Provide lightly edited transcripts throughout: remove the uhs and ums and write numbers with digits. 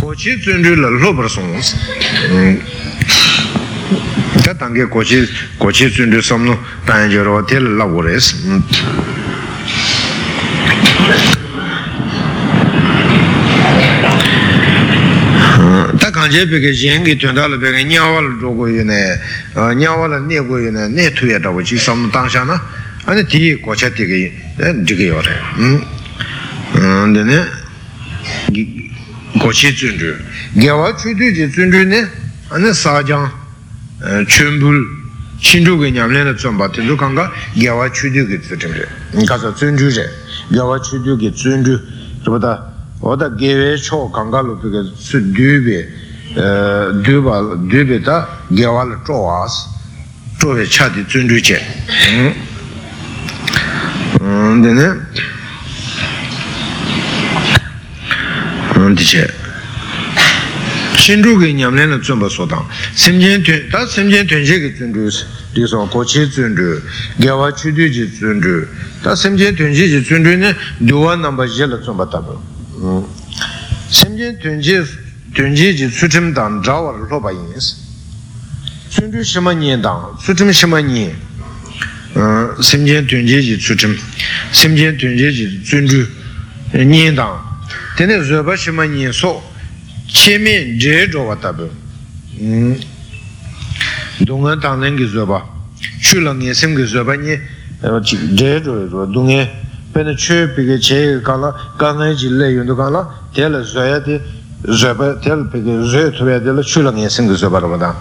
Kochi tsundru la lobar songs. Tatange kochi tsundru samno tanjero tel labores. Takanje peke jengi tundal peke nyawal jogo yune nyawal ne go yune ne tuya dawo chi samno tangsha na. Ane ti kocha tege dige yore. Dene Gochi Zundru. Gyawa Chuduji Zundru ne, ane Sajang, Chumbul, Chindugi Nyamlena Tsomba, Tindu Kanga, Gyawa Chudugi Zundru. Nkasa Zundru je, Gyawa Chudugi Zundru, Rupata, Oda Gewe Cho Kanga Lupika Suddubi, Dubi ta Gyawa la Chowas, Chove Chadi Zundru je. Dene, dice Shinrugi Nyamlena Tsumba Sodang Simjen Tunjegi Tsundru Diso Kochi Tsundru Gyawa Chuduji Tsundru Ta Simjen Tunjegi Tsundru ne Duwa Namba Jela Tsumba Tabu Simjen Tunjegi Tsutim Dang Jawar Loba Yins Tsundru Shima Nye Dang Tsutim Shima Nye Simjen Tunjegi Tsutim Simjen Tunjegi Tsundru Nye Dang Tene Zoba Shimani so Chemi Jejo Tabu Dunga Tanangi Zoba Chulang Yasim Gizobani Jejo Dunga Penetre Pigache Kala Ganaji Leyundugala Tel Zoyati Zoba Tel Pigazo Tuadilla Chulang Yasim Gizobarada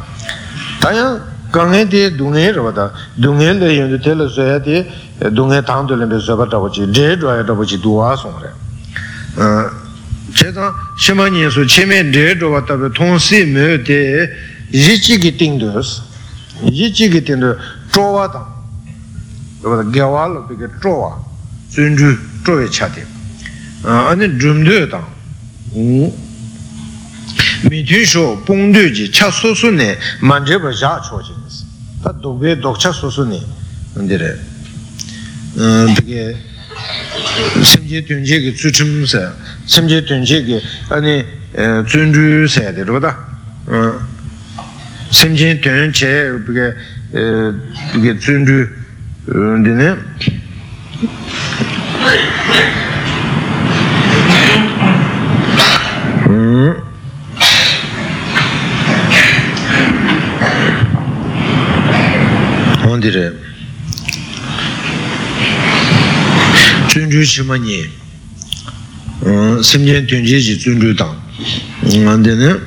Taya Ganeti Dunga Ravada Dunga Leyundu Tel Zoyati Dunga Tandalim Zobatawachi Jejo Tawachi Duasumre 제가 시마니에서 체면에 들어왔다고 통시에 대 지치기 띵더스 지치기 띵더 쪼와다 그러다 개와로 되게 쪼와 준주 쪼에 차대 아니 줌드다 미티쇼 봉드지 차소순에 만져봐 자초지스 다 도베 독차소순이 근데래 되게 심지 둔지기 추침사 심지 둔지기 아니 준주세 되거든 심지 둔체 그게 준주 근데네 언제래 Zunju Shimani Simjen Tunjiji Zunju Dang Andene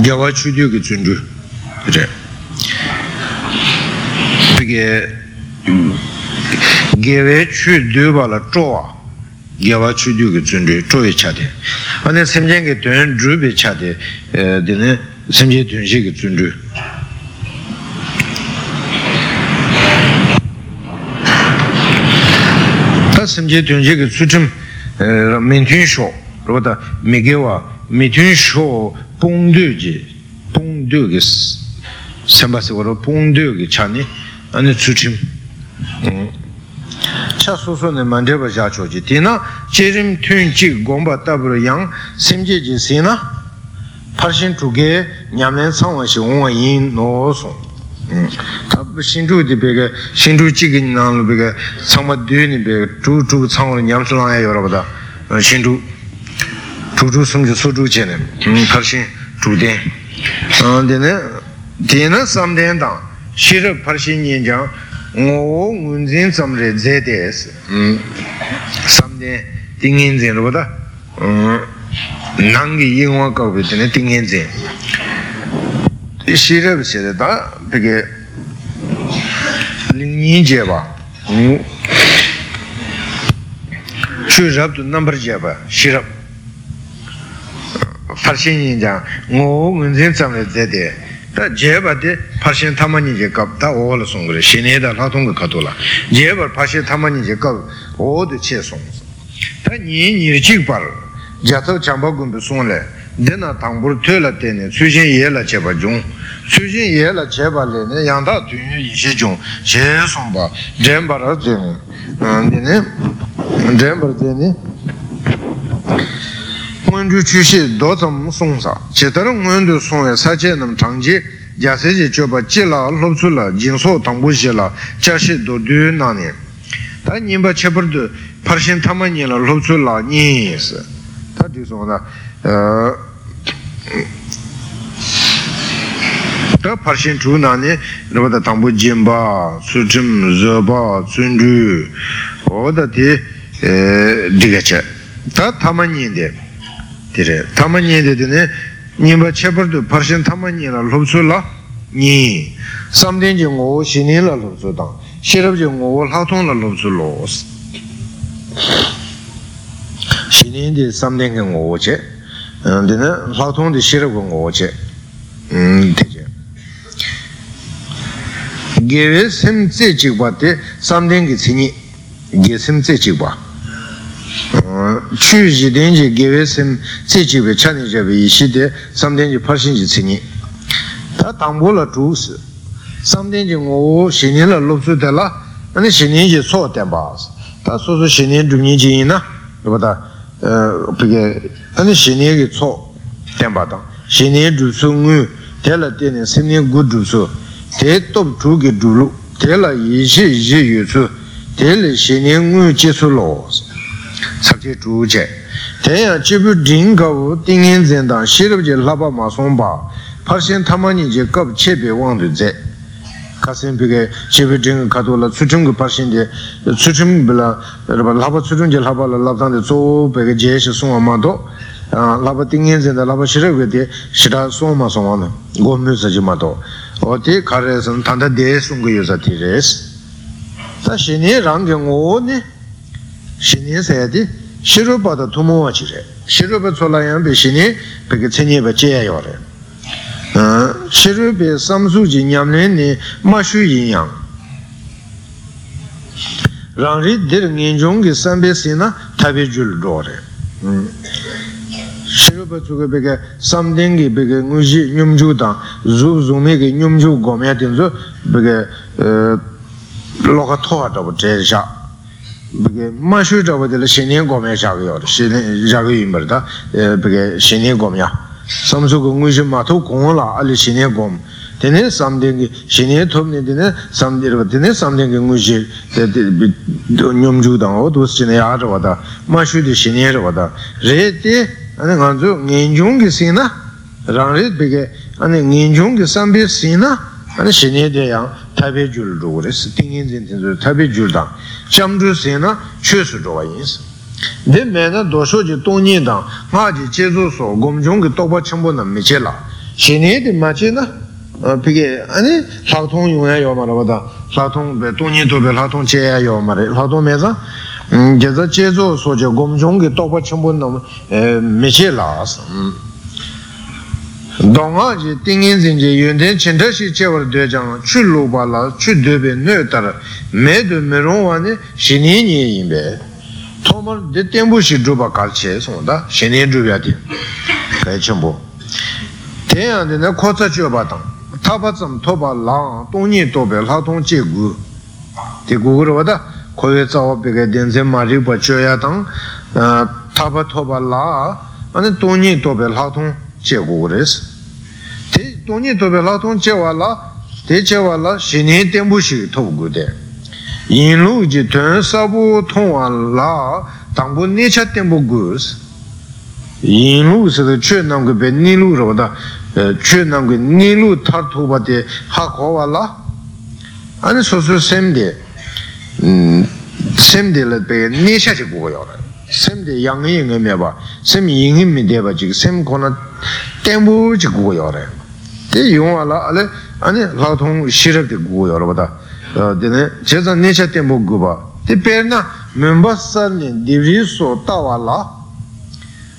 Gyawa Chudugi Zunju Pige Gyawa Chudu Bala Chowa Gyawa Chudugi Zunju Chowe Chade Ane Simjen Ge Tun Drubi Chade Dene Simjen Tunjiji Zunju Simje Tunjegi Tsutim Mintin Show, Rota Migewa, Mitin Show, Ponduji, Pondugis, Sambasivoro, Pondugi Chani, and Tsutim Chasuson and Mandeva Jachoji Tina, Cherim Tunji Gomba Tabro Yang, Simje Sina, Parshin Tuge, Nyamen Sanwashi, Owa Yin, no son. Shindu di bega, Shindu chicken nan bega, somewhat duni bega, two tongue and yamsula Yorada, Shindu, two some Sudu Chenem, Persian, 2 day. And then dinner some day down, Shira Persian Yinja, oh, Munzin some red ZS, some day thing in the Roda, Nangi Yinwaka with anything in the Shirab said that because Linjeva choose up to number Java, Shirab Parsinja, no, and then some of the day. That Java did Parsin Tamani Jacob, that all the songs, Shineda, Latunga Catola, Java Parsin Tamani Jacob, all the chess songs. That Yin Chipar, Jato Chambogum Sole. dena tangbur töla tene sujin yela cheba jung sujin yela cheba le yanda tunyu yishi jung she somba jembara tene dene jembara tene ngonju chushi dozam songsa chetara ngonju songya sache nam changji jasiji cheba chela lopsula jinso tangbu shela chashi dodu nani ta nimba chebardu parshin tamani la lopsula nis ta disona 다 파신 주나니 너보다 당부 짐바 수짐 저바 준주 어디에 되겠지 다 타만인데 되래 타만인데네 님바 쳬버도 파신 타만이라 롭술라 니 삼된지 오신이라 롭술다 시럽지 오월 하통라 롭술로스 신인데 삼된게 오제 근데는 사통도 싫어본 거지. 되지. 개외 샘째 직바데 삼댕기 지니 개 샘째 직바. 취지된지 개외 샘째 직에 찬이제베 이 시대 삼댕기 팔신지 지니. 다 담보라 주스. 삼댕기 오 신이라 롭스달라. 아니 신이지 소된 봐. 다 소소 신이 중이지이나. 그보다 그게 아니 신이의 초 땜바다 신이의 주승의 대라 때는 신이 구주수 대톱 두개 둘로 대라 이시 유수 대라 신이의 지수로 사제 주제 대야 집을 딩가고 딩인젠다 시럽제 라바마 송바 파신 타만이 이제 겁 체배 왕도제 가슴 비게 집을 딩 가도라 수중급 파신데 수중불라 라바 수중제 라바라 라단데 조 베게 제시 송아마도 라바 띵엔젠다 라바 시르게데 시다 송마 송아나 고뮤즈지마도 어디 가레선 단다 대송고 요자티레스 다시니 랑경오니 신이세디 시르바다 도모와지레 시르바 졸라얀 베시니 베게 체니베 제야요레 시르베 삼수지 냠레니 마슈이양 랑리 데르니종게 삼베시나 타베줄 로레 시르베 주게베게 삼댕기 베게 응지 냠주다 주주메게 냠주 고메든조 베게 로가토하다 버제샤 베게 마슈다 버들 신이 고메샤고요 신이 자고임버다 베게 신이 고메야 삼수 공무시 마토 공원라 알리 신에 곰 되네 삼댕기 신에 톱네 되네 삼디르 되네 삼댕기 공무시 뇽주당 어도스네 야르와다 마슈디 신에르와다 레티 아니 간주 닌중기 시나 랑레 베게 아니 닌중기 삼비 시나 아니 신에데야 타베줄로 그랬어 띵인진진도 타베줄다 잠주 시나 최수도 와인스 de mena dosho ji tongni da ma ji jeju so gomjong ge toba chembo na meche la shine de ma che na pige ani satong yongya yomara wada satong be tongni to be satong che ya yomare satong meza geza jeju so je gomjong ge toba chembo na meche la donga ji tingin jin je yönde chinde shi chewar de jang chu lu ba la chu de be ne tar me de meron wa ne shine ni yin be 토멀 데템부시 드바 갈체 송다 신의 주야디 대첨부 대안에는 코차죠 바탕 타바점 토발랑 동니 도벨 하동 제구 대구로다 고외 작업에 된세 마리 버쳐야당 타바 토발라 아니 동니 도벨 하동 제구레스 대 동니 도벨 하동 제와라 대제와라 신의 템부시 토구데 인루 지튼 사부 통알라 당부 니차 템부구스 인루스의 최남그 베니루로다 최남그 니루 타토바데 하고와라 아니 소소 셈데 셈데를 베 니차지 보고요 셈데 양이응에 매봐 셈이 인힘이 돼봐 지금 셈 고나 템부지 보고요래 대 용알라 알레 아니 라통 시럽데 보고요로다 되네 제자 내셔때 먹고 봐. 때페나 멤버스는 디리소 따와라.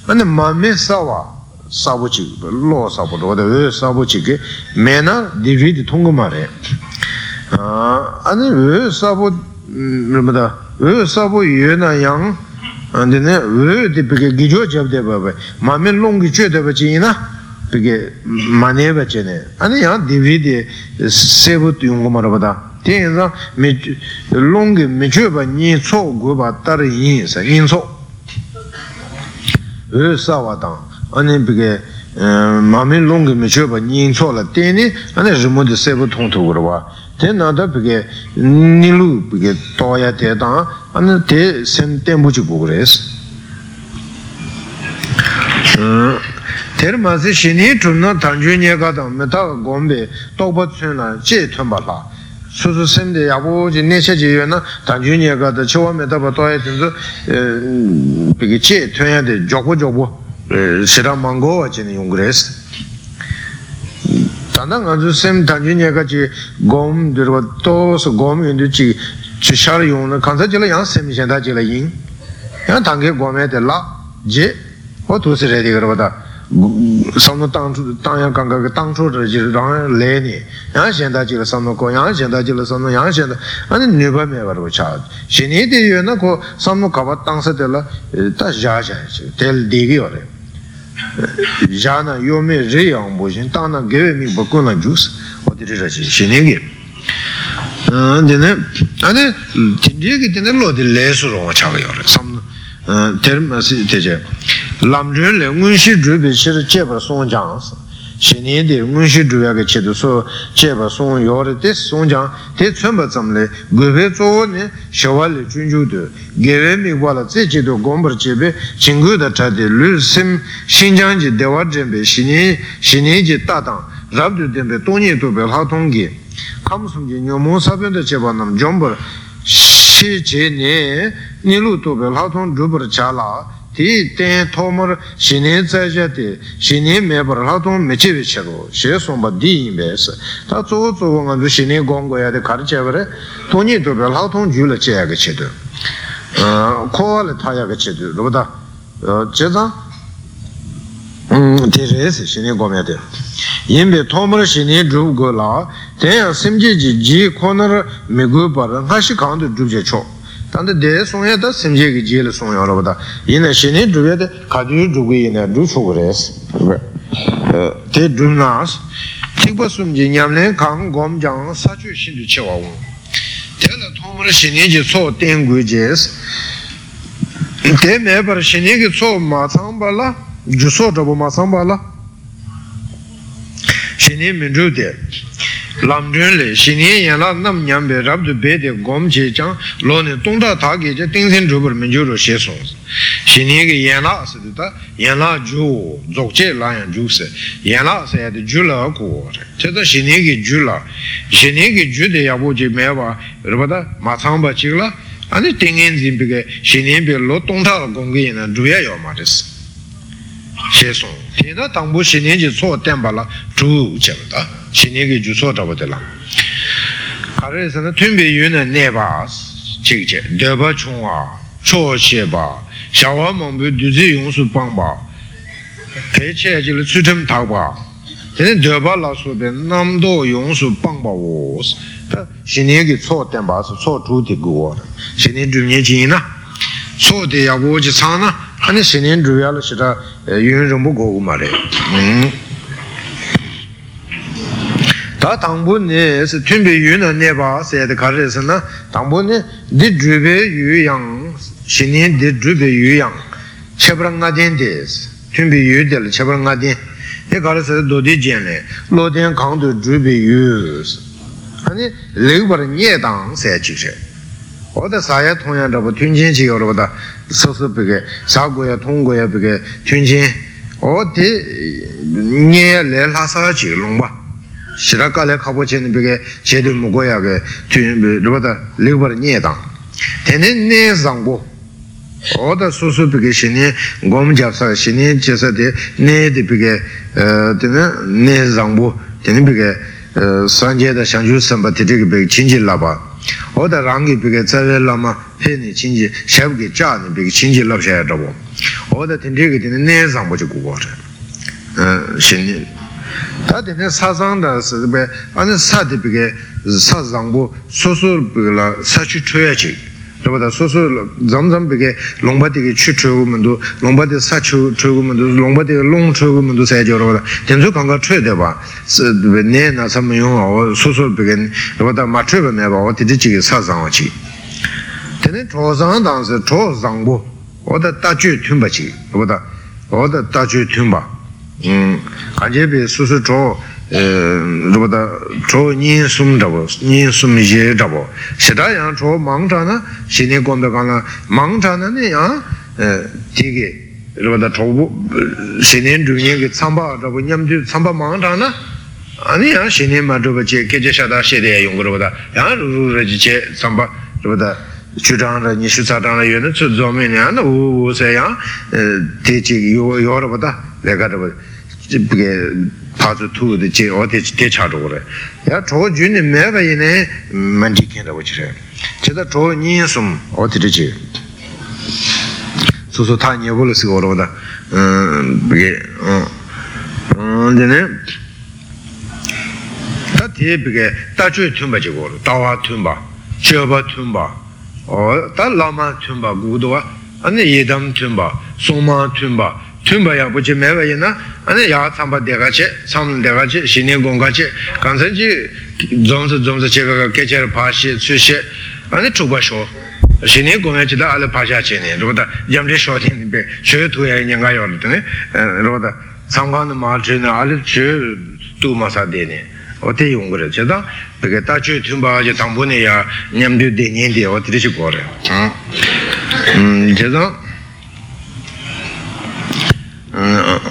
근데 마메사와 사부치 로사보도데 사부치게 메나 디리디 통고마래. 아니 왜 사보 뭐다? 왜 사보 예나양 And then the Gijo Jab de Baba, Mammy Long China, Pig Maneva Chene, and the Divide Sebut Yungomarbada. Tiena, Long Michuba Ninso Guba Tari Inso Savatan, and then Mammy Long Michuba Ninso Latini, and then Jumo de Sebuton to Urwa. Tenada Pig Nilu Pig Toya Tedan. And the same thing with Bogres. Termas, she need to not Tanjunia Gadam, Meta Gombe, Tobatuna, Che Tambala. So to send the Abu Genesia, Tanjunia got the Choa Metabatoy, Pigiche, Tuna, the Joko Jobo, Seramango, and Ungres. Tananga, the same Tanjunia Gachi, Gom, the Rotos, Gom, and the Chi. Chishar Yun, Kansajala Yan Semishenda Jela Yin, Yan Tangi Gomet La, J, what was ready Ravada, Sano Tanya Kanga, Tangsu, Leni, Yan Shenda Jela Sano Koyan, Shenda Jela Sano Yan Shenda, and never never child. She needed Yunako, Sano Kabat Tansadella, Tajaja, tell Digiore. Jana Yomi Rian Bujin, Tana gave me Bakuna juice, what did she need? And then Tindig in the Lord, the lesser or Chavior, some term as it is. Lamdrill, when she drew the Cheva Son Jans, she needed when she drew a cheddar so Cheva Son Yoretis, Son Jan, take somebody, Guvet's own, Shawali Junjudo, gave me Walatsechi to Gomber Chebe, Chinguda Tadi, Lusim, Shinjanji, Dewajembe, Shiniji Tatan, Rabdu Dembetoni to Belhatongi. Yimbe Tomar Shini Drew Gola, then Simji G. Connor Migubar, Hashikan to Drujecho. Tanda de Sonyata Simji Gil Sonyorada. In a Shini Drew, Kadu Drugi in a Drusures. Te Drunas, Tibasum Jinyamle, Kang Gom Jang, Sachu Shindu Chihuahua. Tell the Tomar Shini so Tenguijes. They never Shini so Matambala, Juso Dabo Matambala. Shini Mindrude Lamdrille, Shini Yala Nam Yambe Rabdu Bede Gomche Chang, Lone Tonda Tagi, Things in Ruber Minjuro Shesons. Shini Yana Sedita, Yana Ju, Zokche Lion Juice, Yana said Jula Kor, Teta Shinigi Jula, Shinigi Jude Yabuji Meva, Rubada, Matamba Chila, and the thing ends in Big Shinibe Lotonta Gongi and Duya Yomatis. Shesons. Tina Tambu Shinigi saw Tembala, true Chevada, Shinigi Jusota Vatella. Cares and the Tumbe Yuna Nevas, Chiche, Deba Chunga, Cho Sheba, Shawamambu Duzi Yunsupamba, Peche Sutum Taba, then Deba Lasu, Namdo Yunsupamba was, Shinigi saw Tembas, saw true the good, Shinidunina, saw the Awojisana, and the Shinin Druella Shida. Yunjumbugo Mare. Tatambuni is a Timbi Yuna Neva, said the Karisana. Tambuni did Drube Yu Yang, Shinin did Drube Yu Yang, Chebrangadin days, Timbi Yu del Chebrangadin. The Karis Dodi Jenny, Lodian counted Drube Yus. And it labor near down, said Chiche. All the Saya Toyan of Tunjinji or the Sosupige, Sagoya Tongoya Bige, Tunjin, or the near Lelasachi Lomba, Shirakale Capuchin Bige, Chedu Mugoya, Tun, Rota, Liver Nieda. Tenin near Zango. All the Sosupige Shini, Gomjasa Shini, Chesade, Ne de Bige, Ne Zango, Tenibige, Sanje, the Shanju Samba Tidig, Chinji Lava. All the rangi big lama penny chinji shabgi chan big chinji love share double. All the tindig in the nails on what you water. Shin that in the sazandas and the sad big sazango, social such a tragic, 파즈 2 되지 어디 대차로래 야 조준이 매바이네 만지킨다고 그래 제가 조니 좀 어디 되지 소소탄이 벌어서 오르다 이게 근데네 다티비게 다주 튐바지고 다와 튐바 쳬바 튐바 어 달라마 튐바 구도와 아니 예담 튐바 소마 튐바 튐바야 보지 매바이나 아니 야 참바 대가체 참 대가체 신의 공가체 간선지 좀서 제가 개체를 파시 수시 아니 추바쇼 신의 공에다 알아 파샤체네 로다 잠리 쇼딘 베 쉐토야 인가요 로다네 로다 상관의 마르네 알아 주 두마사데네 어때 용 그래 제가 되게 따주 튐바지 당분에야 냠도 되는데 어떻게 거래 제가 lama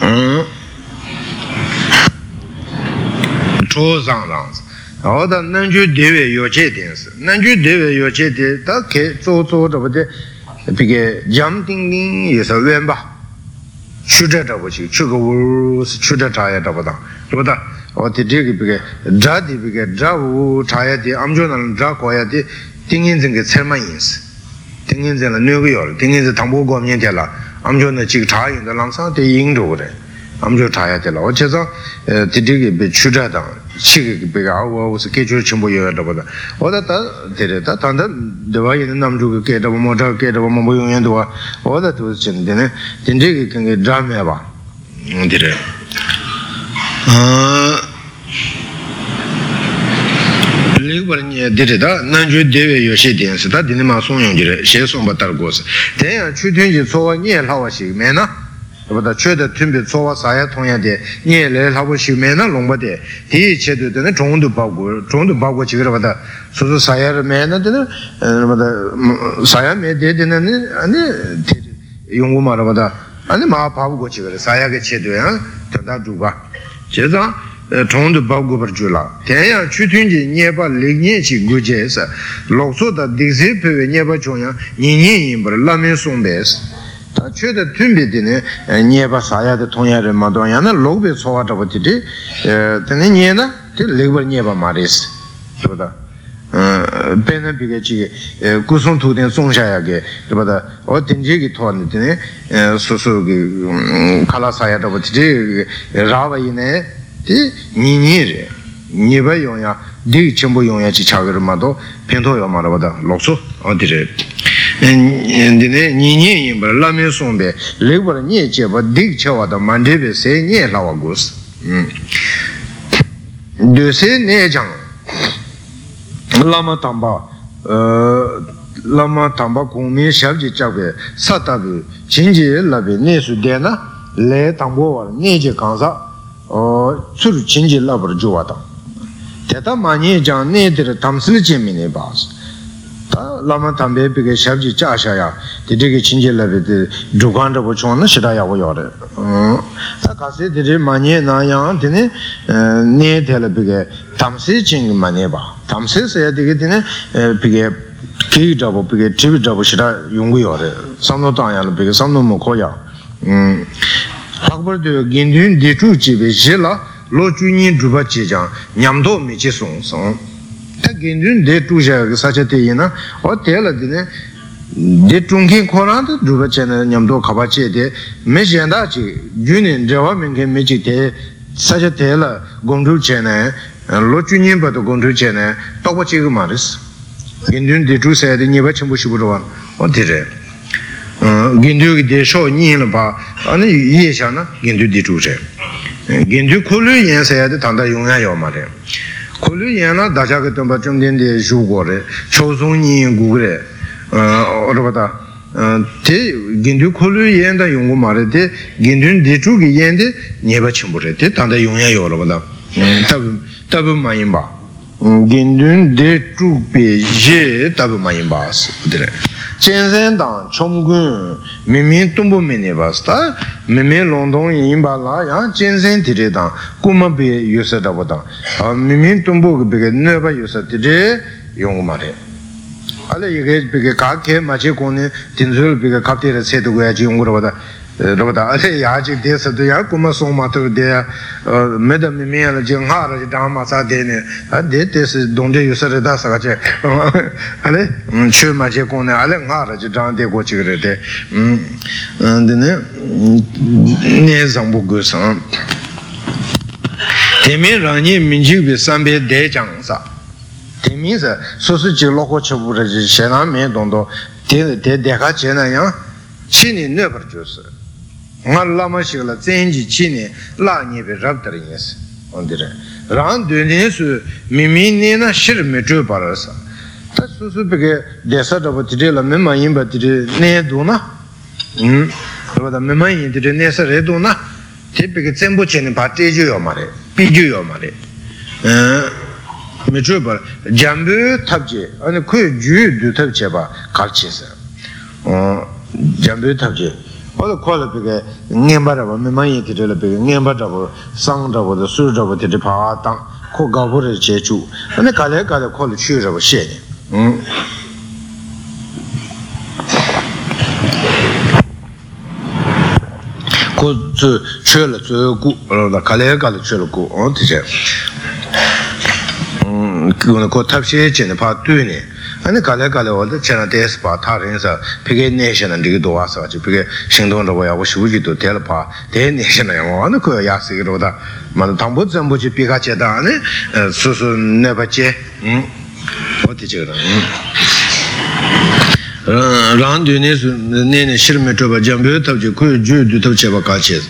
tambe bige shabji cha shaya didege chinje labe de duganda bo chona shida ya wo yore ta kase de manye na ya dine ne de bige tamse ching mane ba tamse se de dine bige ki dabo bige tibi dabo shida yungu yore samno ta ya bige samno mo ko ya akbar de gendun de tu chi be jela lo chu ni duba che jang nyamdo mi che song song gendun de tuja sacha te yena hotel dine de tungkin koranda duba chena nyamdo khabache de mejenda ji junin dewa menge meji de sacha te la gondru chena lochunin ba to gondru chena tobachi gumaris Gendun de two said in Yavachimbushibur, what is it? Gendu de show Ninaba, only Yeshana, Gendu de two said. Gendu Kuluyan said Tanda Yungayo, madam. Kuluyana, Dajakatumbatum de Jugore, Chozuni and Gugre, Orbata. Te Gindu Kulu Yenda Yungu Marete, Gindun de Tugi Yende, Nevachimburete, Tanda Yunga Yorobada, Tabu Mayimba, Gindun de Tupi, Tabu Mayimbas, Chenzenda, Chomgun, Mimi Tumbu Minibasta, Mimi London Yimbala, Chenzen Tireda, Kumabe Yusadabada, Mimi Tumbu Big Neva Yusatide, Yungu Mare. Alle yege bige kake maje kone tinzul bige kapte re se duya ji ngurwada robada ale ya ji de se duya kuma so mato de madam me ala ji ngara ji dama sa de ne de te se donde yusare da sa che ale che maje kone ale ngara ji dan de go chigre de ne ne zambu go sa teme rani minji be sambe de jang sa Te means a sausage local chevrolet, me don't deca chena, chini never juice. One lama shilla, change chini, la neve raptorings on the round dunis, miminina shir me two parasa. That's so big the sort of a tidilla mema in but ne duna. But the mema in the nessa reduna, typical sembuchin in partiju mare, piju mare. Metroba, Jambu Tabji, and a quid you do Tabjeba, Karchis. Jambu Tabji. All the quality Nimbara, Mimay to the big Nimbara, Sound of the Surge of the Patan, Kogabur Jeju, and the Kaleka called Shoes of Shady. Could to Churl to the Kaleka Churku on the Tapshechin, part tune, and the Kalekala or the Chenates, part Tarinsa, Pigate Nation and Didoasa, Pigate Shindon, the way I wish we to tell part, the nation I want to call Yasi Roda, Mantambuz and Buchi Picachadane, Susan Nebache, what did you run? Dunis, the name is Shirmetoba Jambut of Juku, Jude to Chevacatches.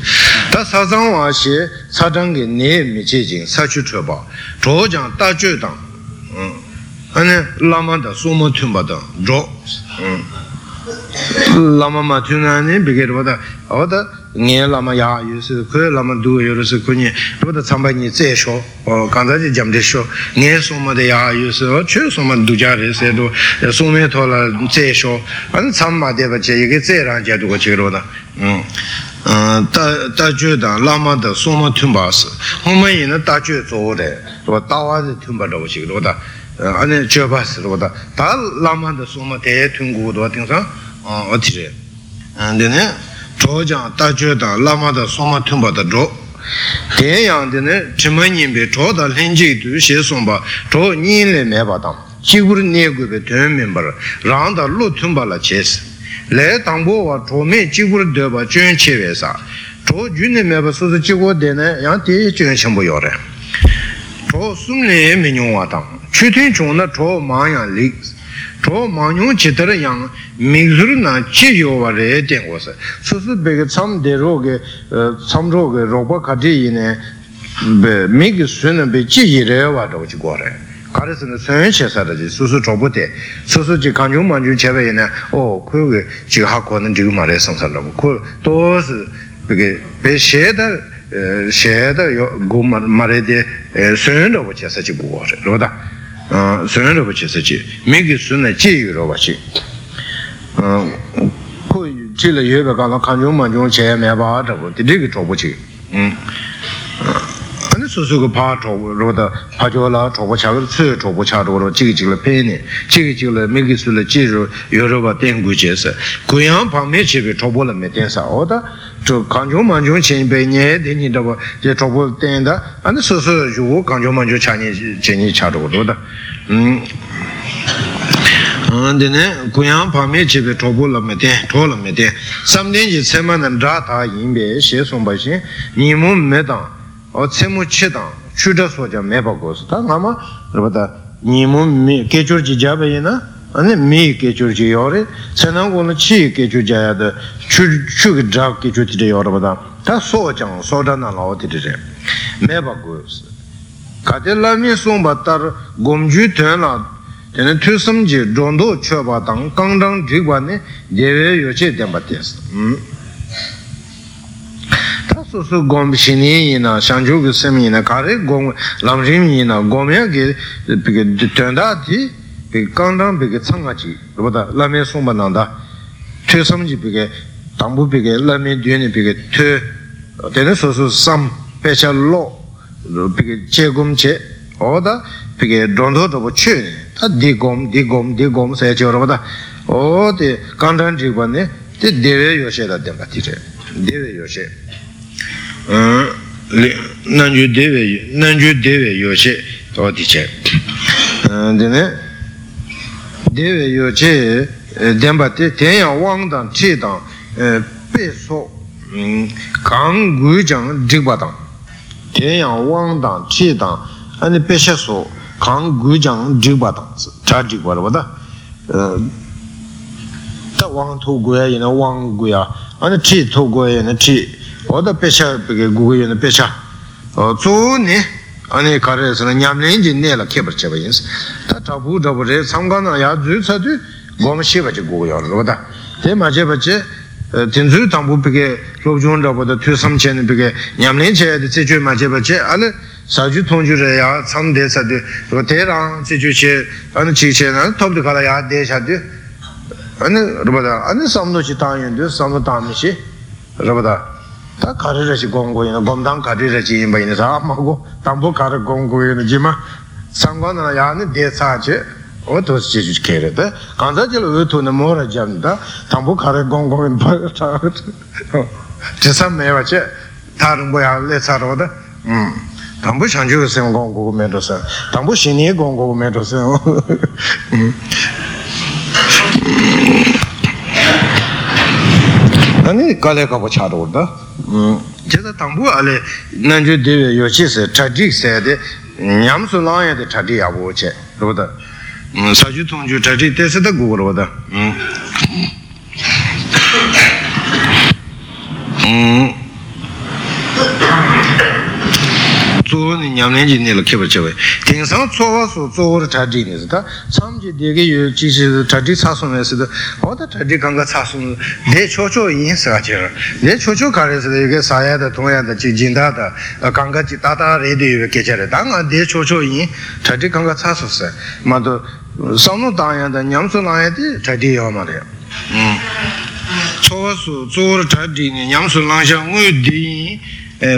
Tasazan was she, Sadang name, Michijin, Sachuba, Trojan, Tajudan, and Lamanda, Sumo Tumbada, drops. Lama Matunani, begin with other near Lamaya, you see, Lamandu, you see, Kuni, but somebody needs a show or Kandaji Jamdisho, near Somadea, you see, or choose someone Dujari, said, Sumetola, Sesho, and some Madevache, you get Seranja to what you wrote. Tajuda, Lama, the Soma Tumbas, Homay in a Tajus order, or Tawa the Tumba Doshi, Roda, and a Chobas Roda, Tal Lama, the Soma Te Tungu, Watinga, or Otire. And then Trojan, Tajuda, Lama, the Soma Tumba, the Dro, Tayan, then Chimanian Beto, the Henji to Shesomba, Tro Nile Nebadam, Chigur Negu, the term member, round the Lutumba la chess. Le Tambo or Tome Chigur Deba Jun Chivesa, Tro Junimeba Suzuchigo Dene, Yanti Jun Shamboyore. Tro Sumne Minuatam, Chutin Chona Tro Maya Leaks, Tro Manu Chitarayan, Mizurna Chiovare was Susu Beg some de rogue, some rogue, Roba Cadine, Mig Sunabe Chireva Dogore. 가르스는 선체사라지 수수 조보대 수수지 간중만주 제외에는 어 그게 지금 학원은 지금 말에 성살라고 그또 그게 배세다 세다 요고 말에대 선으로 붙여서지 뭐래 그러다 어 선으로 붙여서지 맥이 순에 지유로 같이 어그 지를 예배가 간중만주 제외에 봐도 되게 조보지 수수가 파토로다 파졸라 조보차를 쳐 조보차로 지기지를 페네 지기지를 메기술을 지로 여러와 땡구제서 고향 방매 집에 조보를 메댄사 오다 저 강조만조 진배네 되니다고 제 조보 땡다 안 수수 주고 강조만조 찬이 진이 차로로다 안데네 고향 밤에 집에 조보를 메대 삼년이 세만은 라다 인배 시송바신 니문 메당 어체무치당 추저소자 매버고스다 아마 그러다 니모 개조지 잡아이나 아니 미 개조지 요래 세나고는 치 개조자야다 추추 잡 개조지 요러다 다 소장 소다나 나오디데 매바고스 가델라미 송바타 곰주테나 되는 투섬지 존도 쳐바당 강당 뒤반에 예외 요체 담바테스 소소 곰신이나 상주교 세미나 가래 곰 람림이나 곰야게 되게 된다지 강당 되게 상하지 그러다 라메 송반난다 최섬지 되게 담부 되게 라메 뒤에 되게 트 되는 소소 삼 페셜로 되게 제곰체 어다 되게 돈도도 붙이 다 디곰 세저로다 어데 강당 지반에 데 데레 요새다 된다지 데레 요새 난주 대회 요새 어디체 근데 대회 요새 덴바테 대양 왕당 최당 배소 강구장 직바당 대양 왕당 최당 아니 배셔소 강구장 직바당 자직바로다 다 왕토고야이나 왕고야 아니 치토고야이나 치 어다 배샤 그게 구구에는 배샤 어존이 아니 가래서는 냠내인지 내라 개버쳐버인스 다 잡부잡부래 상관은 야주서도 몸시버지 구구여로다 대마제버지 진주 담부비게 로존잡보다 투섬체는 비게 냠내인체의 제주마제버지 아니 사주 통주래야 상대사도 대랑 제주체 아니 지체는 톱도 가라야 대샤도 아니 로바다 아니 삼노치 당연도 삼노 담시 로바다 다 가르라시 공고이나 범당 가르라시 인바이나 사마고 담보 가르 공고이나 지마 상관은 야는 대사제 어떻게 지켜야다 간사질 의토는 뭐라 잡는다 담보 가르 공고인 바다 제삼매와체 다른 거야 레사로다 담보 상주생 공고고 메도서 담보 신이 공고고 메도서 아니 갈래가 보차로다 제가 당부 알레 난주 대회 요치세 차직세데 냠술랑에데 차디야보체 그러다 사주 통주 차디 때세다 고거로다 조는 냠내진을 켜버쳐요 등산 초와소 조월 차디니스다 삼지 되게 요치세 차디 사소면서도 어다 차디 강가 사소는 내 초초 인사죠 내 초초 가래서 이게 사야다 동야다 진다다 강가지 따다 레디에 계절에 당아 내 초초인 차디 강가 사소서 마도 삼노 당야다 냠소나야디 차디요 말이야 초와소 조월 차디니 냠소랑샤 우디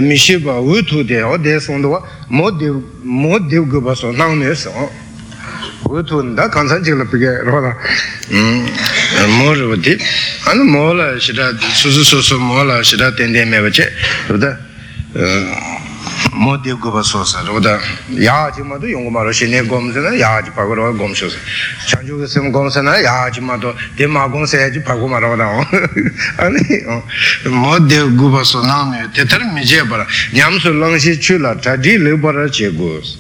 미시바 우투데 어데송도 모데우 그바서 나오면서 우투는다 간산질로 비게 로라 모르디 안 몰라 시다 수수수수 몰라 시다 텐데메베체 그다 모데우 그바서서 그다 야지마도 용고마로 신에 검세나 야지 바고로 검셔서 장주에서 검세나 야지마도 대마공세야지 바고마로다 아니 모데우 그바서 나메 테터미제 바라 냠술랑시 출라 자디 레버라 제고스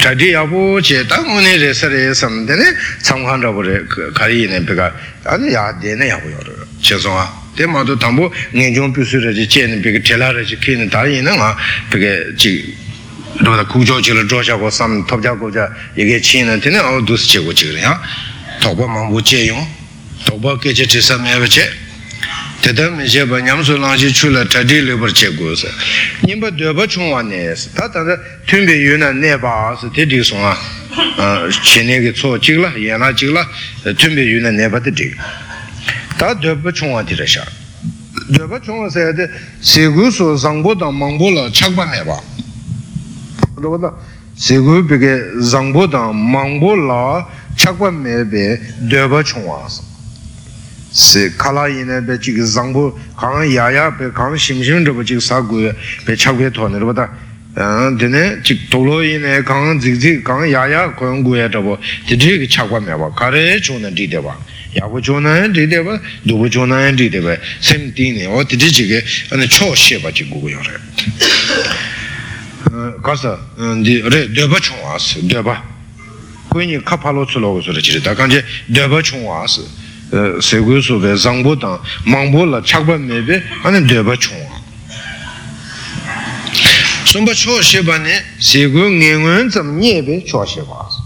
자디 야보 제다 오늘 레서에 섬데네 참관라 버레 가리네 배가 아니 야데네 야보요 죄송아 대마도 담보 내종 표수라지 제는 비게 텔라라지 키는 다이는아 그게 지 로다 구조지를 조작하고 삼 톱작고자 이게 치는데는 어두스 제고 지그래요. 도보만 못 제용 도보께 제삼에 외체 대담에 제바 냠솔랑지 출라 다딜을 버체고서 님바 되버 총원에서 다다데 튼베 유난 내바스 대디송아 진행이 초 지글라 예나 지글라 튼베 유난 내바데 다 되버 총아디라샤 되버 총아세데 세구소 장보다 망보라 착반해봐 그러다 세구비게 장보다 망보라 착반매베 되버 총아서 세 칼라이네 베지 장보 강 야야 베 강심심도 베지 사구에 베 착구에 돈으로다 근데 즉 도로이네 강 직직 강 야야 공구에 더버 지직 착반매봐 가래 주는 디데봐 야고 존은 리데바 누구 존은 리데바 샘디네 어디지게 아니 초시에 받지 고고요. 가서 네바 총아스 네바 괜히 카팔로츠라고 소리치다 간제 네바 총아스 세고스베 장보다 망보라 착반매베 하는 네바 총아 somba cho shebane segu ngengen zam niebe cho shebas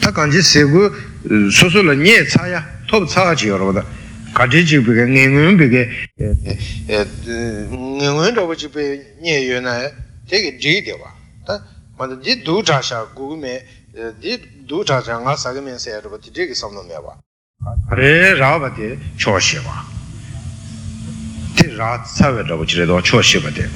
ta kanji segu sosola nie chaya top cha ji yoroda gaji ji be ngengen be ngengen do ji be nie yue na de ge ji de ba ta ma ji du cha sha gu me ji du cha sha nga sa ge me se ro ti de ge som no me ba re ra ba de cho sheba ti ra sa we do ji do cho sheba de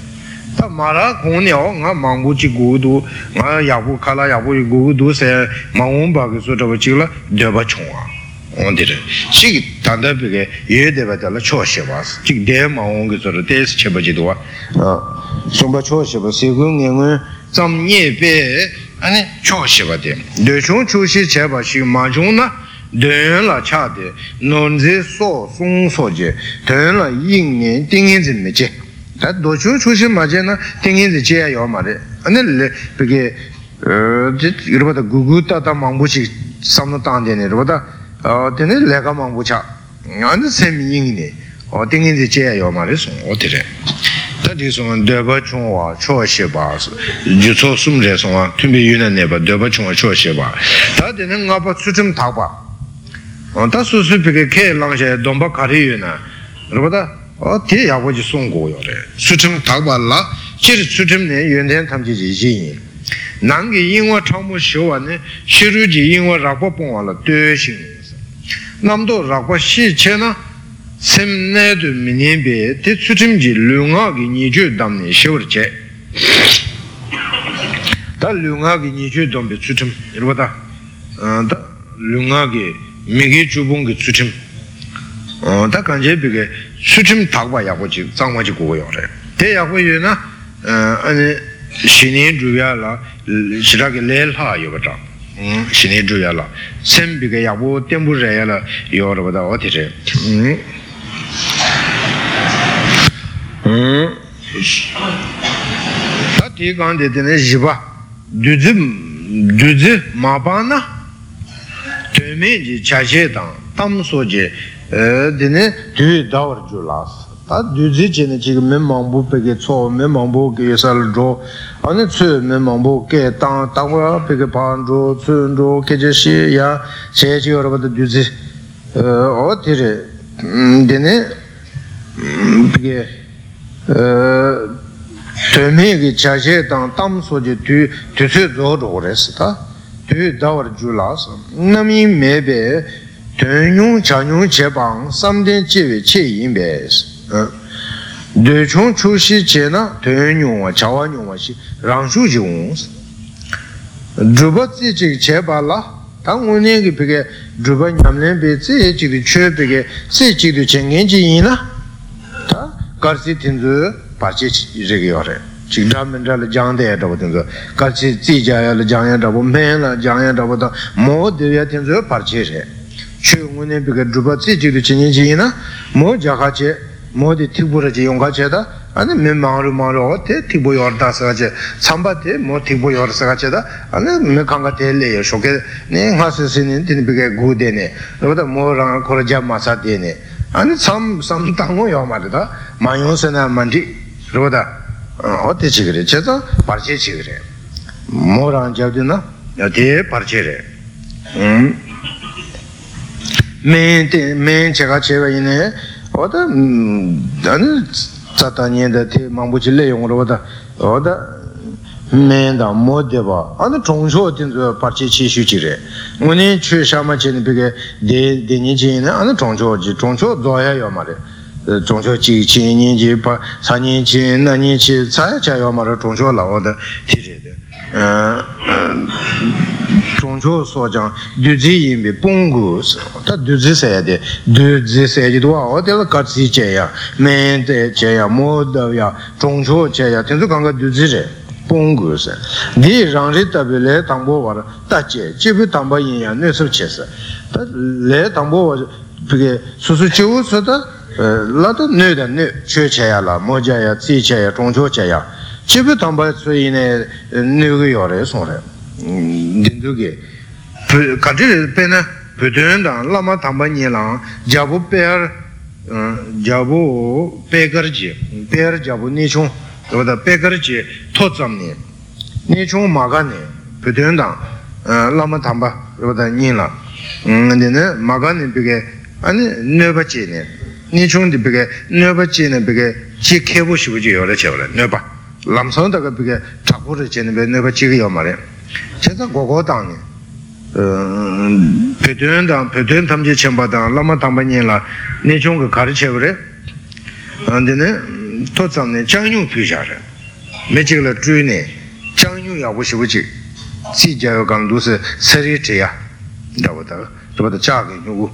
ता मारा कोन्या गा मांगुची गुदु गा याबु खाला याबु गुदु से मांगुम बागे सोटा बचिला देबा छवा ओंदिरे चिग तांदा बिगे ये देबा दला छोशे वास चिग दे मांगुम गे सोटा देस छबजी दुआ सोंबा छोशे बसे गुंगेंगे जमने बे आने छोशे बदे देचो छोशे छबाशी माजो ना देला छादे नोंजे सो सुन सोजे देला यिंगे दिंगे जिनमेजे 도중 조심 맞에나 땡인지 제야요 말에 아니 그게 이러다 구구다다 망부식 삼노 땅되네 이러다 되네 내가 망부차 아니 세미잉이네 땡인지 제야요 말에 어디래 다디송은 대바 중화 초시바스 유초 숨제송아 튜미 유난네바 대바 중화 초시바 다되는 아빠 수좀 다봐 온다 수수비게 케랑제 돈바 카리유나 이러다 어때 야보지 송고요래 수청 다발라 실 수점내 연대 탐지지 지인 난게 인화 청무 쇼안에 실루지 인화 라고 봉알라 되신 남도 라고 시체나 샘내도 미니베 대 수점지 룽하기 니주 담네 쇼르체 다 룽하기 니주 담베 수점 이러다 다 룽하기 미기 주봉게 수점 다 간제비게 수침 닭바 야고지 장마지 고요래 대야고유나 아니 신이 주야라 시라게 렐하 요바다 신이 주야라 셈비게 야고 템부제야라 요르바다 어디제 다티 간데데네 지바 두즈 두즈 마바나 되메지 자제당 담소제 dine dui dawar ju las ta duzi chene chige me mambu pege tso me mambu ge sal jo ane tsu me mambu ge tang tangwa pege pan jo tsun jo keje shi ya che chi yor bada duzi o tire dine pege teme ge cha che tang tam so je tu tu se zo jo res ta dui dawar ju las nami mebe Töngyung chanyung chebang samden chewe che yinbez. Döchung chushi che na töngyung wa chawanyung wa shi rangshu ji wungs. Druba tse chik cheba la, tang unne ki peke druba nyamlen pe tse chik di che peke tse chik di chengen chi yin na, ta karsi tinzu parche rege yore. Chik dhamendra la jangdaya dhaba tinzu, karsi tse jaya la jangya dhaba, men la jangya dhaba ta mo devya tinzu parche re. 최근에 비가 두바지 지도 진행이나 뭐 자가체 뭐디 티부라지 용가체다 아니 멤마루 마루 어때 티부 열다서가체 삼바테 뭐 티부 열서가체다 아니 메강가텔레 쇼게 네 하스스는 비게 고데네 그러다 뭐랑 거라자 마사데네 아니 삼 삼당고 요마르다 마요세나 만디 그러다 어때 지그래 제가 파르체 지그래 뭐랑 잡드나 여대 파르체래 맨 제가 제외이네 어다 나는 자다니에 대 망부질레 용으로다 어다 맨다 못대봐 아니 종소 진짜 파치 치슈지래 오늘 최샤마진 비게 네 네니지는 아니 종소지 종소 줘야요 말이야 종소 지진인지 파 산인지 나니지 자자요 말이야 종소 나오다 티제데 종조 소장 두지인비 봉구스 다 두지세야데 두지세야지도와 어디를 같이 제야 맨데 제야 모더야 종조 제야 된서 강가 두지제 봉구스 네 장제답에 담보와 다제 집에 담보인야 뇌서 체서 다레 담보와 그게 수수치우서다 라도 뇌다 뇌 최체야라 모자야 지체야 종조 제야 Chibu tambay tsuine nugu yore sore. Dindugi. Kadiri pena pudun dan lama tambay nilang jabu pegarji. Per jabu nichung. Wada pegarji tozamni. Nichung magani pudun dan lama tambay wada nilang. Dine magani bige ane nubachi ni. Nichung di bige nubachi ni bige chi kebu shibuji yore chevre nubachi. Lamson da bige chapore chenbe neba chigi yomare cheta gogo dang pedun tamje chemba dang lama tamba nyela ne jong ga kari chevre andene to zamne changnyu pyjare mejigla trune changnyu ya wo shibuji si jayo gang du se seri teya dawada dawada chag nyu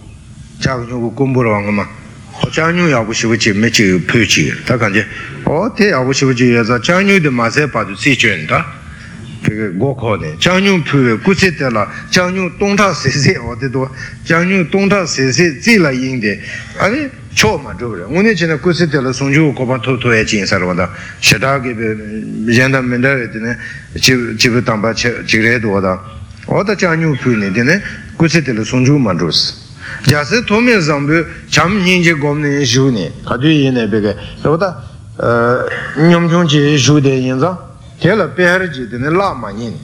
kumbura wangma 장유 야고 싶지 매치 표지 다 간제 어때 야고 싶지 여자 장유도 맛에 봐도 시준다 그 고코네 장유 표에 구체대라 장유 동타 세세 어디도 장유 동타 세세 지라 인데 아니 처음아 저래 오늘 전에 구체대라 송주 고반 토토에 진사로다 시다게 미젠다 멘다에드네 집을 담바 지그래도다 어디 장유 표네 되네 구체대라 송주 만들었어 자세 도면 잠부 잠 인제 검는 주니 가두이네 베게 그보다 뇽종지 주대 인자 제가 베르지드네 라마니네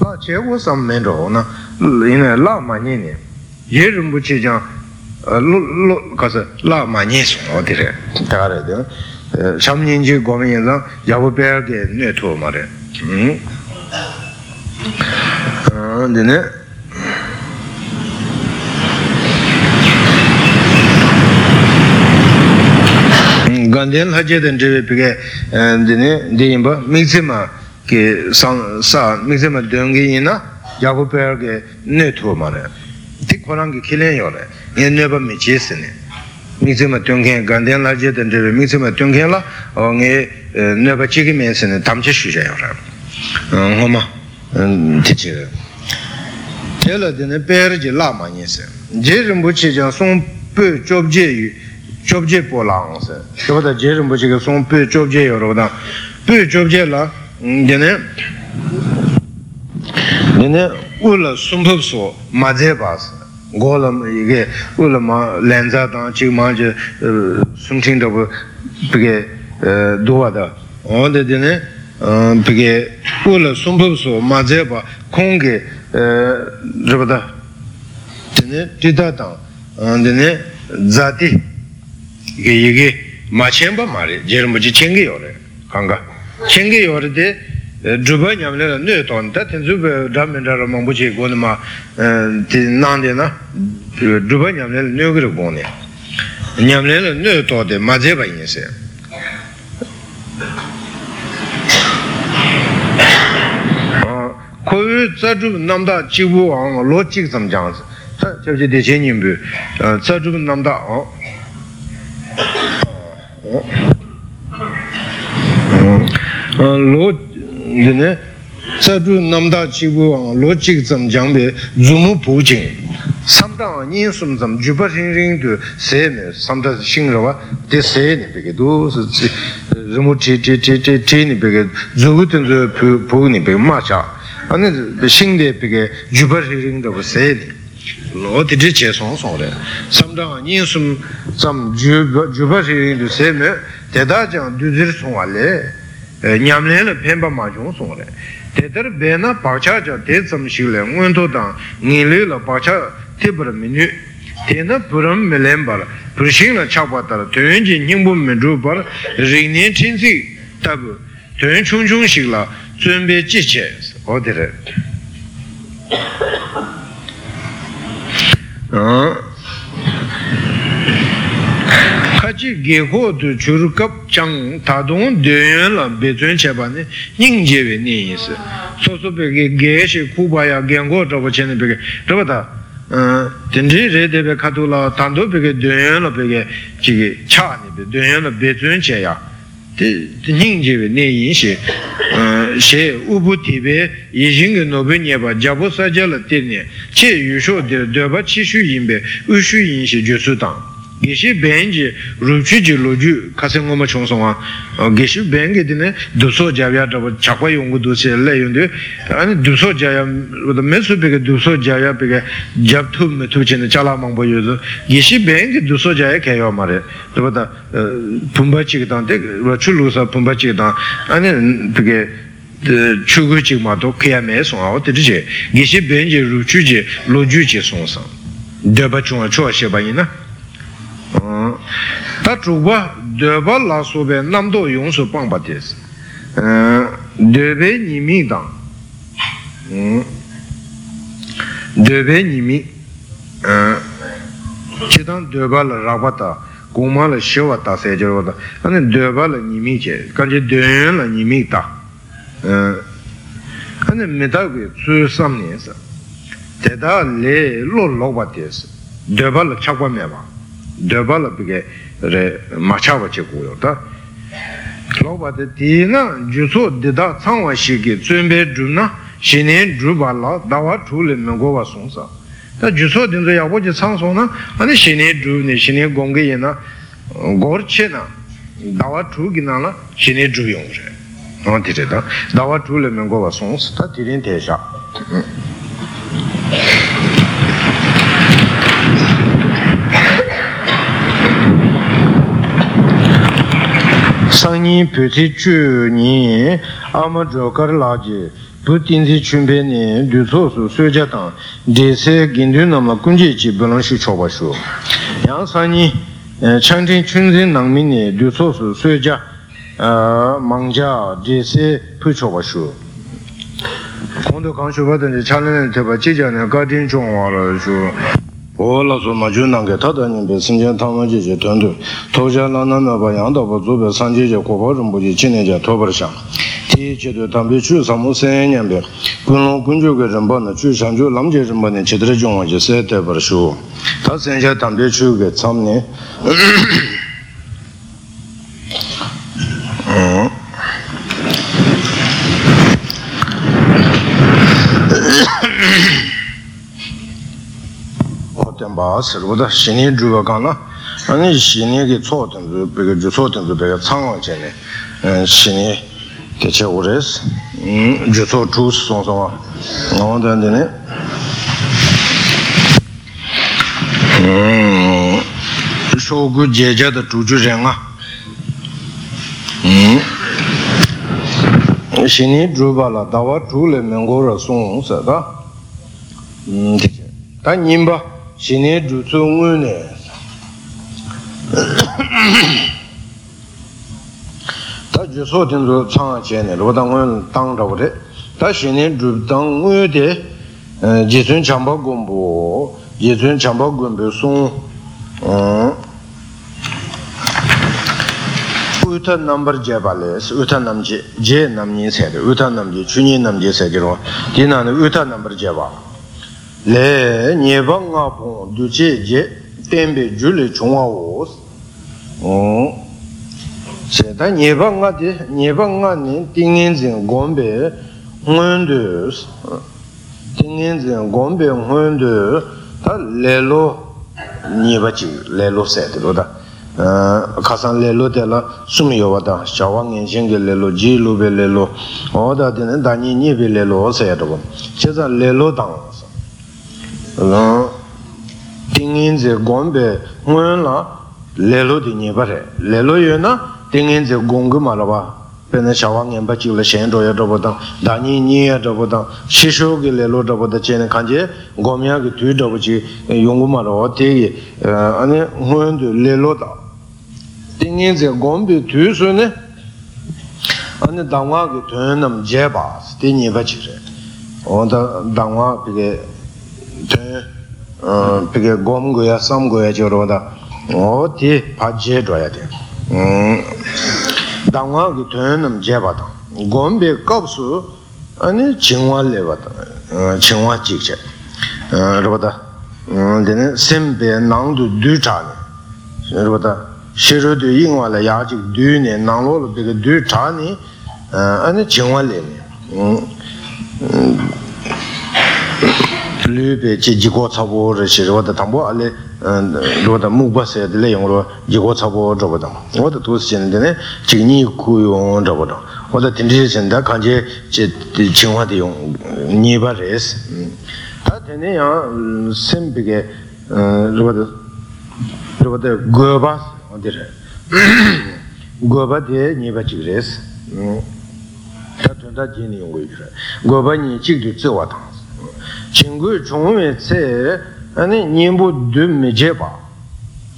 나 제고 삼면로나 이네 라마니네 예름 붙이자 로 가서 라마니스 어디래 다래요 잠 인제 검면이라 야부 베르게 네토 말에 근데네 Gandhian Hajedan Jevipike and Dimba, Mixima, Mixima Dungina, Jacoberge, Netomane, Tikorangi Kilayore, and never Michisini. Mixima Dungan, Gandhian Hajedan Jevi, Mixima Dungela, on a never chicken mason and Tamchisha. Homa and teacher. Tell it in a perge lama, yes. Jerem Buchijan, some peu job jay. Jobje polang se, jobda jerum boche ke som pe jobje yoroda, pe jobje la, dene ula sumpub so maje bas, golam ige ula ma lenza dan chig maje sumting dob pige doa da, onde dene pige ula sumpub so maje ba konge jobda, dene tida dan, dene zati. 이게 마쳔바 말이 제르무지 챙겨요래 강가 챙겨요래데 주바냐면은 네톤다 텐주베 담면다로 망부지 고는마 난데나 주바냐면은 네그르 보네 냐면은 네토데 마제바 인세 고유 자주 남다 지부왕 로직 점장스 저기 대신님부 자주 남다 로드네 자주 남다 지구 로직 좀 장비 주무 보증 상당 인숨 좀 주버싱도 세네 상당 신러와 대세네 비게도 주무 티티티티니 비게 주우든 보니 비 마차 아니 신대 비게 주버싱도 세네 로드 디체 송송래 삼당 인숨 좀 주바시도 세메 대다장 두질 송알레 냠레는 뱀바마종 송래 대더 베나 바차자 대점 실레 원도당 니르라 바차 티브르미뉴 대나 브름 멜렘바라 브르싱나 차바다 되은지 님부면 주바 리니 친지 답 되은 충충식라 준비 지체 어디래 같이 개고도 주룩갑 장 다동 되연라 배전 제반이 닝제베 니스 소소베게 개시 쿠바야 겐고 저버체는 베게 저버다 덴지레데베 카돌라 단도베게 되연라 베게 지게 차니베 되연라 배전 제야 닝제베 니인시 시 우부티베 이징의 노변예바 자보사절을 때니 제 유쇼들 되바 치슈인베 우슈인시 주수당 Geshe Benji, Ruchiji Loju, Kasengoma Chonsonga, Geshe Bengi Dine, Duso Jaya, Chakwa Yungu Duse, Layundu, and Duso Jaya, with the Mesubig, Duso Jaya, Jabtum, Metuchin, Chalamambo Yuzu, Geshe Bengi, Duso Jaya Kayomare, the Pumbachitan, Rachulusa Pumbachitan, and then Pigay. Chuguchi Mato KMS on out the Gishi Benji Ruchuji Lojuchi Sonsa Debachua Chosebaina Tatruba Deba Lasobe Namdo Yonso Pambatis Debe Nimi Dan Debe Nimi Chitan Debal Rabata Kumala Shivata Sejerota and Debal Nimiche Kanji Dela Nimita and the Medawi through some years. Teda lay low lobatis, Debal Chapameva, Debal Pigay, Machava Chikuota. Lobatina, Juso did that somewhere she gets Zumbe Juna, she named Drubala, Dawa Tuli Mangova Sonsa. That Juso didn't say about the Sansona, and she named Druni, she named Gongayana, Gorchena, Dawa Truginana, she named Druyonge. Non ti dà dava tu le mengova sono stati l'intesa sani petit chuni amajo karlaje putin si chumbeni du sosu sujatan de se ginduna ma kunji ci balanshi chobashu yan sani chantin chunzin nangmini du sosu suja Mangja, Jesse, Puchobashu. Quando Kanshubad and the Challenge of a Chijan and Guardian John Wallace, all of Majunang Tatan, the Sinjan Tamaji, Tundu, Toja Lanana Bayanda, Zuba Sanjija, Kovarum, Bujinja, Tobersha, Teacher, Tambichu, Samusen, and Kuno Kunjuga and Bana, Chusanju, Lamjaj, and Chitrajon, Jesse, Tebershu. Tasanja Tambichu gets some name. Roda Shini Druvakana, and Shini gets hot and the bigger Jusot and the bigger Tanga Jenny, and Shini Ketchores, Jusot Truce, so on the name. So good Jeja the Tujanga Shini Druvala, Dawa, Tule, Mangora, Song, Sada Tanimba. Shine Jutsu Mune Tajuso Tindu Chang Chene, Rodangun Tang Dawde, Tashine Jutang Mude, Jisun Chamba Gumbo, Jisun Chamba Gumbo Sung Uta number Jabales, Uta Namji, J Namni said, Uta Namji, Chuni Namji said, Dinan Uta number Java. Le Nievanga Pong, Duce, Tembe, Julie Chunga was. Oh, said that Nievanga, Nievanga, Dingins and Gombe, Wonders, Dingins and Gombe, Wonder, that Lelo Nievachi, Lelo said, Roda, Casan Lelo della Sumiovada, Shawang and Shingle Lelo, G. Lube Lelo, all that in Dani Nivi Lelo said, Chesa Lelo dance. Dingin the Gombe, Muna, Lelo di Nibare, Lelo Yuna, Dingin the Gongu Malava, Penashawang and Bachula Shendo Yadobota, Dani Nia Dobota, Shishogi Lelo Dobota Chen Kanje, Gomia Tudovici, Yungumaro, Tegi, and Mundu Lelota. Dingin the Gombe Tusune, and the Dangwagi Turnam Jebas, Dini Bachire, on the Dangwagi. Piggy Gom Goya, some Goya Joroda, or T. Paje Doyade. Danga returnum Jabata. Gombe Copsu, and Chingwa Levata, Chingwa Chicha, Roda, then Simbe Nang to Dutani, Roda, Shiro de Yingwa Yaji Dune, Nango, Big Dutani, and Chingwa Leni. Lübe Jigo Tabo Rishirota Tambo Ale Roda Mubas Delay Jigo Tabo Jobodam. What it was in the ne Chigni Kuyon Jobodam. What the tension that Kanje Chingwadium Niba Res Tatanea Sembige Roda Gobas on the Goba de Niba Chigres Tatunda Gini Wigre Gobani Chigri Tsuwata. Chingu Chungwe Tse, and Nimbo Dum Mejeba.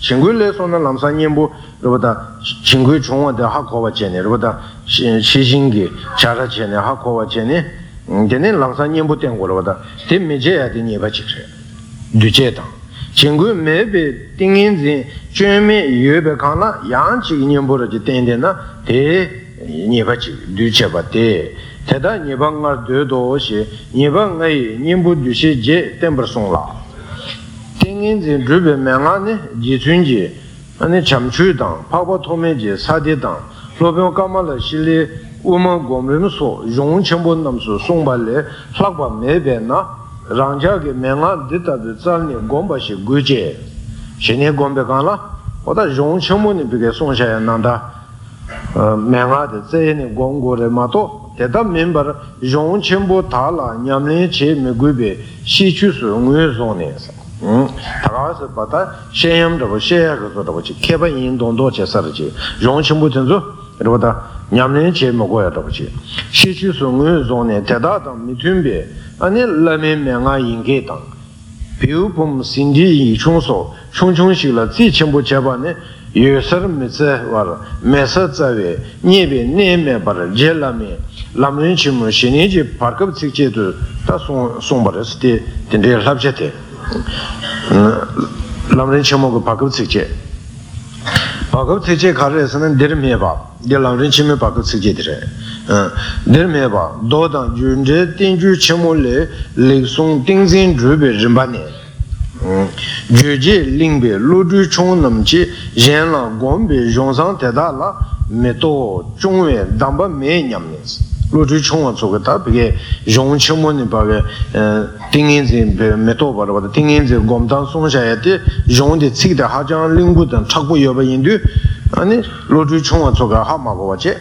Chingu Lesson and Lamsa Nimbo, Robota, Chingu Chungwa, the Hakova Jenny, Robota, Shishingi, Chara Jenny, Hakova Jenny, Jenny Lamsa Nimbo Tango, Robota, Tim Meja, the Nebachitre, Duceta. Chingu maybe Tingin, the Chemi, Yubekana, Yanchi Nimbo, the Tendena, the Nebachi, Duceba, the Teda Nibanga Doshi, Nibanga Nimbu Dushi J. Temperson La. Things in Drube Mangane, Jitunji, and a Chamchudan, Papa Tomeji, Sadidan, Flobion Kamala, Shili, Uma Gomrimso, Jung Chambonamso, Sombale, Flagba Mebena, Ranjagi Menga, Dita de Zalni, Gombashi Guje, Shene Gombekala, what a Jung Chamboni Bigason Shayananda, Menga de Zeni Gongo Remato. Teta member John Chimbo Tala, Yamlin Che Megube, Shi Chusu, Muzones. Taras Bata, Sham, the Share, Keba in Dondoce Sarchi, John Chimbo Tenzo, Rota, Yamlin Che Mogoya Dochi, Shi Chusu, Muzone, Tedata, Mitumbe, and Lame Manga in Gaetan. Pupum Sindi Chunso, Chunchun Shila, Ti Chimbo Chabane. Yusar Mitse var, Mesatsawe, Nibi, Neme bar, Jelami, Lamlinchim, Shiniji, Parkab Sikchetu, Tasumbaris, Tindre Labjete, Lamlinchimogo Parkab Sikche. Parkab Sikche Karesan, Dirmeva, the Lamlinchim Parkab Sikchetre, Dirmeva, Dodan, Junje, Tinju Chemole, Lixun, Things in Drubi, Jimbani. Juji Lingbe, Ludri Chonamchi, Jenla, Gombe, Jonsan Tedala, Meto, Chongwe, Damba Menyamnes. Ludri Chonga Sogata, perché Jon Chimoni Baga, Tingins in Meto, but Tingins in Gomdan Sonjayati, Jon de Tig de Hajan Lingu, and Chaku Yoba Indu, and Ludri Chonga Soga Hamavace,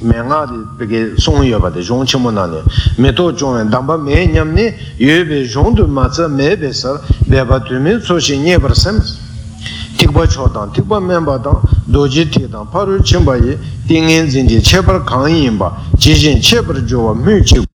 Menga, perché Sonyoba, the Jon Chimonani, Meto, Jon, Damba Menyamne, Yebe, Jon de Matza, Mebesa. Bebatumi, Soshi Never Sems, Tigba Chotan, Tigba Membadan, Doji Titan, Paru Chimbaye, Dingins in the Cheper Kanimba, Jijin Cheper Joa, Muchi.